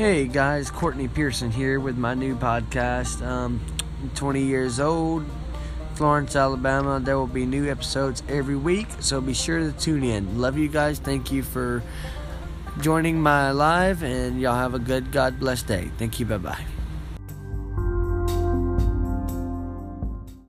Hey guys, Courtney Pearson here with my new podcast. I'm 20 years old, Florence, Alabama. There will be new episodes every week, so be sure to tune in. Love you guys. Thank you for joining my live, and y'all have a good, God bless day. Thank you. Bye-bye.